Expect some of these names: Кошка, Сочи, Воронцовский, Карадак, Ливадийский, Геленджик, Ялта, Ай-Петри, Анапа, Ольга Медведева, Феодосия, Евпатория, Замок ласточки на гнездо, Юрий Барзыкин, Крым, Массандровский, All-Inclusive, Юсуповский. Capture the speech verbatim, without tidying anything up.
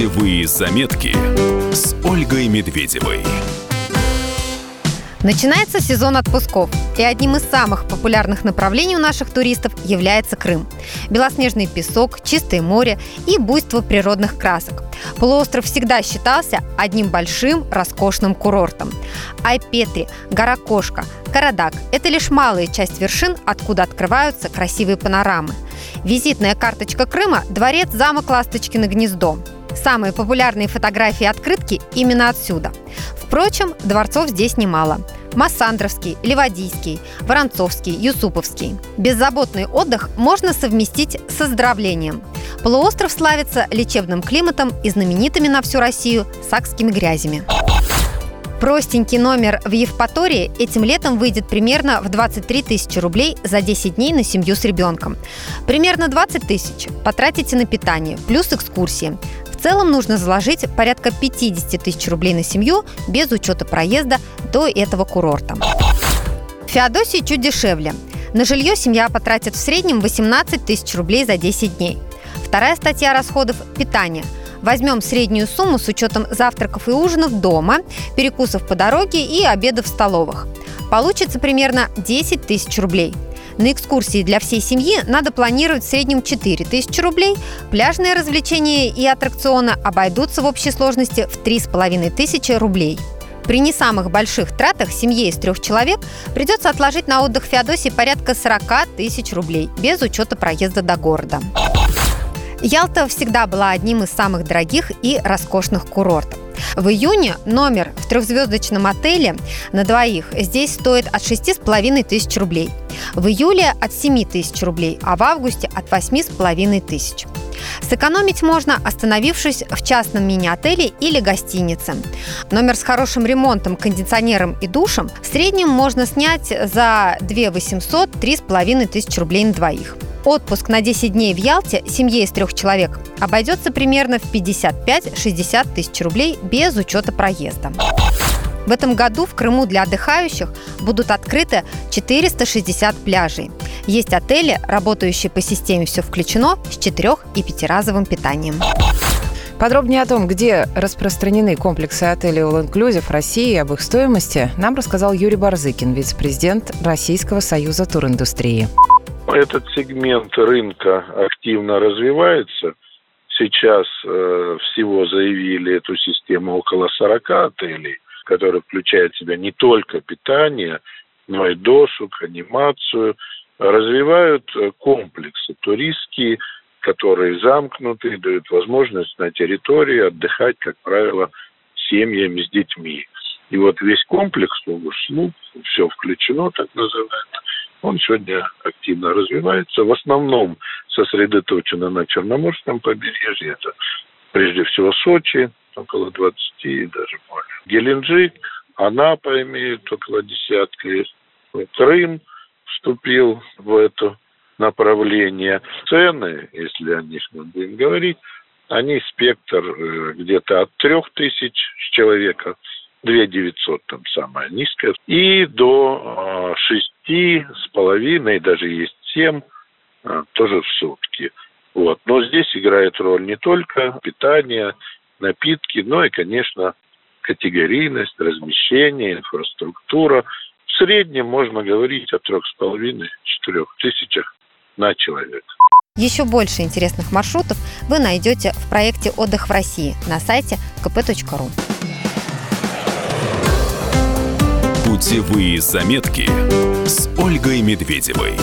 Путевые заметки с Ольгой Медведевой. Начинается сезон отпусков, и одним из самых популярных направлений у наших туристов является Крым. Белоснежный песок, чистое море и буйство природных красок. Полуостров всегда считался одним большим роскошным курортом. Ай-Петри, гора Кошка, Карадак – это лишь малая часть вершин, откуда открываются красивые панорамы. Визитная карточка Крыма – дворец замок ласточки на гнездо. Самые популярные фотографии и открытки именно отсюда. Впрочем, дворцов здесь немало. Массандровский, Ливадийский, Воронцовский, Юсуповский. Беззаботный отдых можно совместить с оздоровлением. Полуостров славится лечебным климатом и знаменитыми на всю Россию сакскими грязями. Простенький номер в Евпатории этим летом выйдет примерно в двадцать три тысячи рублей за десять дней на семью с ребенком. Примерно двадцать тысяч потратите на питание, плюс экскурсии. В целом нужно заложить порядка пятьдесят тысяч рублей на семью без учета проезда до этого курорта. В Феодосии чуть дешевле. На жилье семья потратит в среднем восемнадцать тысяч рублей за десять дней. Вторая статья расходов – питание. Возьмем среднюю сумму с учетом завтраков и ужинов дома, перекусов по дороге и обедов в столовых. Получится примерно десять тысяч рублей. На экскурсии для всей семьи надо планировать в среднем четыре тысячи рублей. Пляжные развлечения и аттракционы обойдутся в общей сложности в три с половиной тысячи рублей. При не самых больших тратах семье из трех человек придется отложить на отдых в Феодосии порядка сорок тысяч рублей, без учета проезда до города. Ялта всегда была одним из самых дорогих и роскошных курортов. В июне номер в трехзвездочном отеле на двоих здесь стоит от шести с половиной тысяч рублей. В июле от семи тысяч рублей, а в августе от восьми с половиной тысяч. Сэкономить можно, остановившись в частном мини-отеле или гостинице. Номер с хорошим ремонтом, кондиционером и душем в среднем можно снять за две тысячи восемьсот - три с половиной тысячи рублей на двоих. Отпуск на десять дней в Ялте семье из трех человек обойдется примерно в пятьдесят пять - шестьдесят тысяч рублей без учета проезда. В этом году в Крыму для отдыхающих будут открыты четыреста шестьдесят пляжей. Есть отели, работающие по системе «Все включено» с четыре- и пятиразовым питанием. Подробнее о том, где распространены комплексы отелей All-Inclusive в России и об их стоимости, нам рассказал Юрий Барзыкин, вице-президент Российского союза туриндустрии. Этот сегмент рынка активно развивается. Сейчас э, всего заявили эту систему около сорока отелей, которые включают в себя не только питание, но и досуг, анимацию. Развивают комплексы туристские, которые замкнуты, дают возможность на территории отдыхать, как правило, семьями с детьми. И вот весь комплекс услуг, все включено, так называемое, он сегодня активно развивается. В основном сосредоточено на Черноморском побережье. Это прежде всего Сочи, около двадцати, даже больше. Геленджик, Анапа имеет около десятка. Крым вступил в это направление. Цены, если о них мы будем говорить, они спектр где-то от трех тысяч с человека, две тысячи девятьсот там самая низкая, и до шести с половиной, даже есть семь, тоже в сутки. Вот. Но здесь играет роль не только питание, напитки, но и, конечно, категорийность, размещение, инфраструктура. В среднем можно говорить о трех с половиной, четырех тысячах на человека. Еще больше интересных маршрутов вы найдете в проекте «Отдых в России» на сайте ка пэ точка ру. Путевые заметки с Ольгой Медведевой.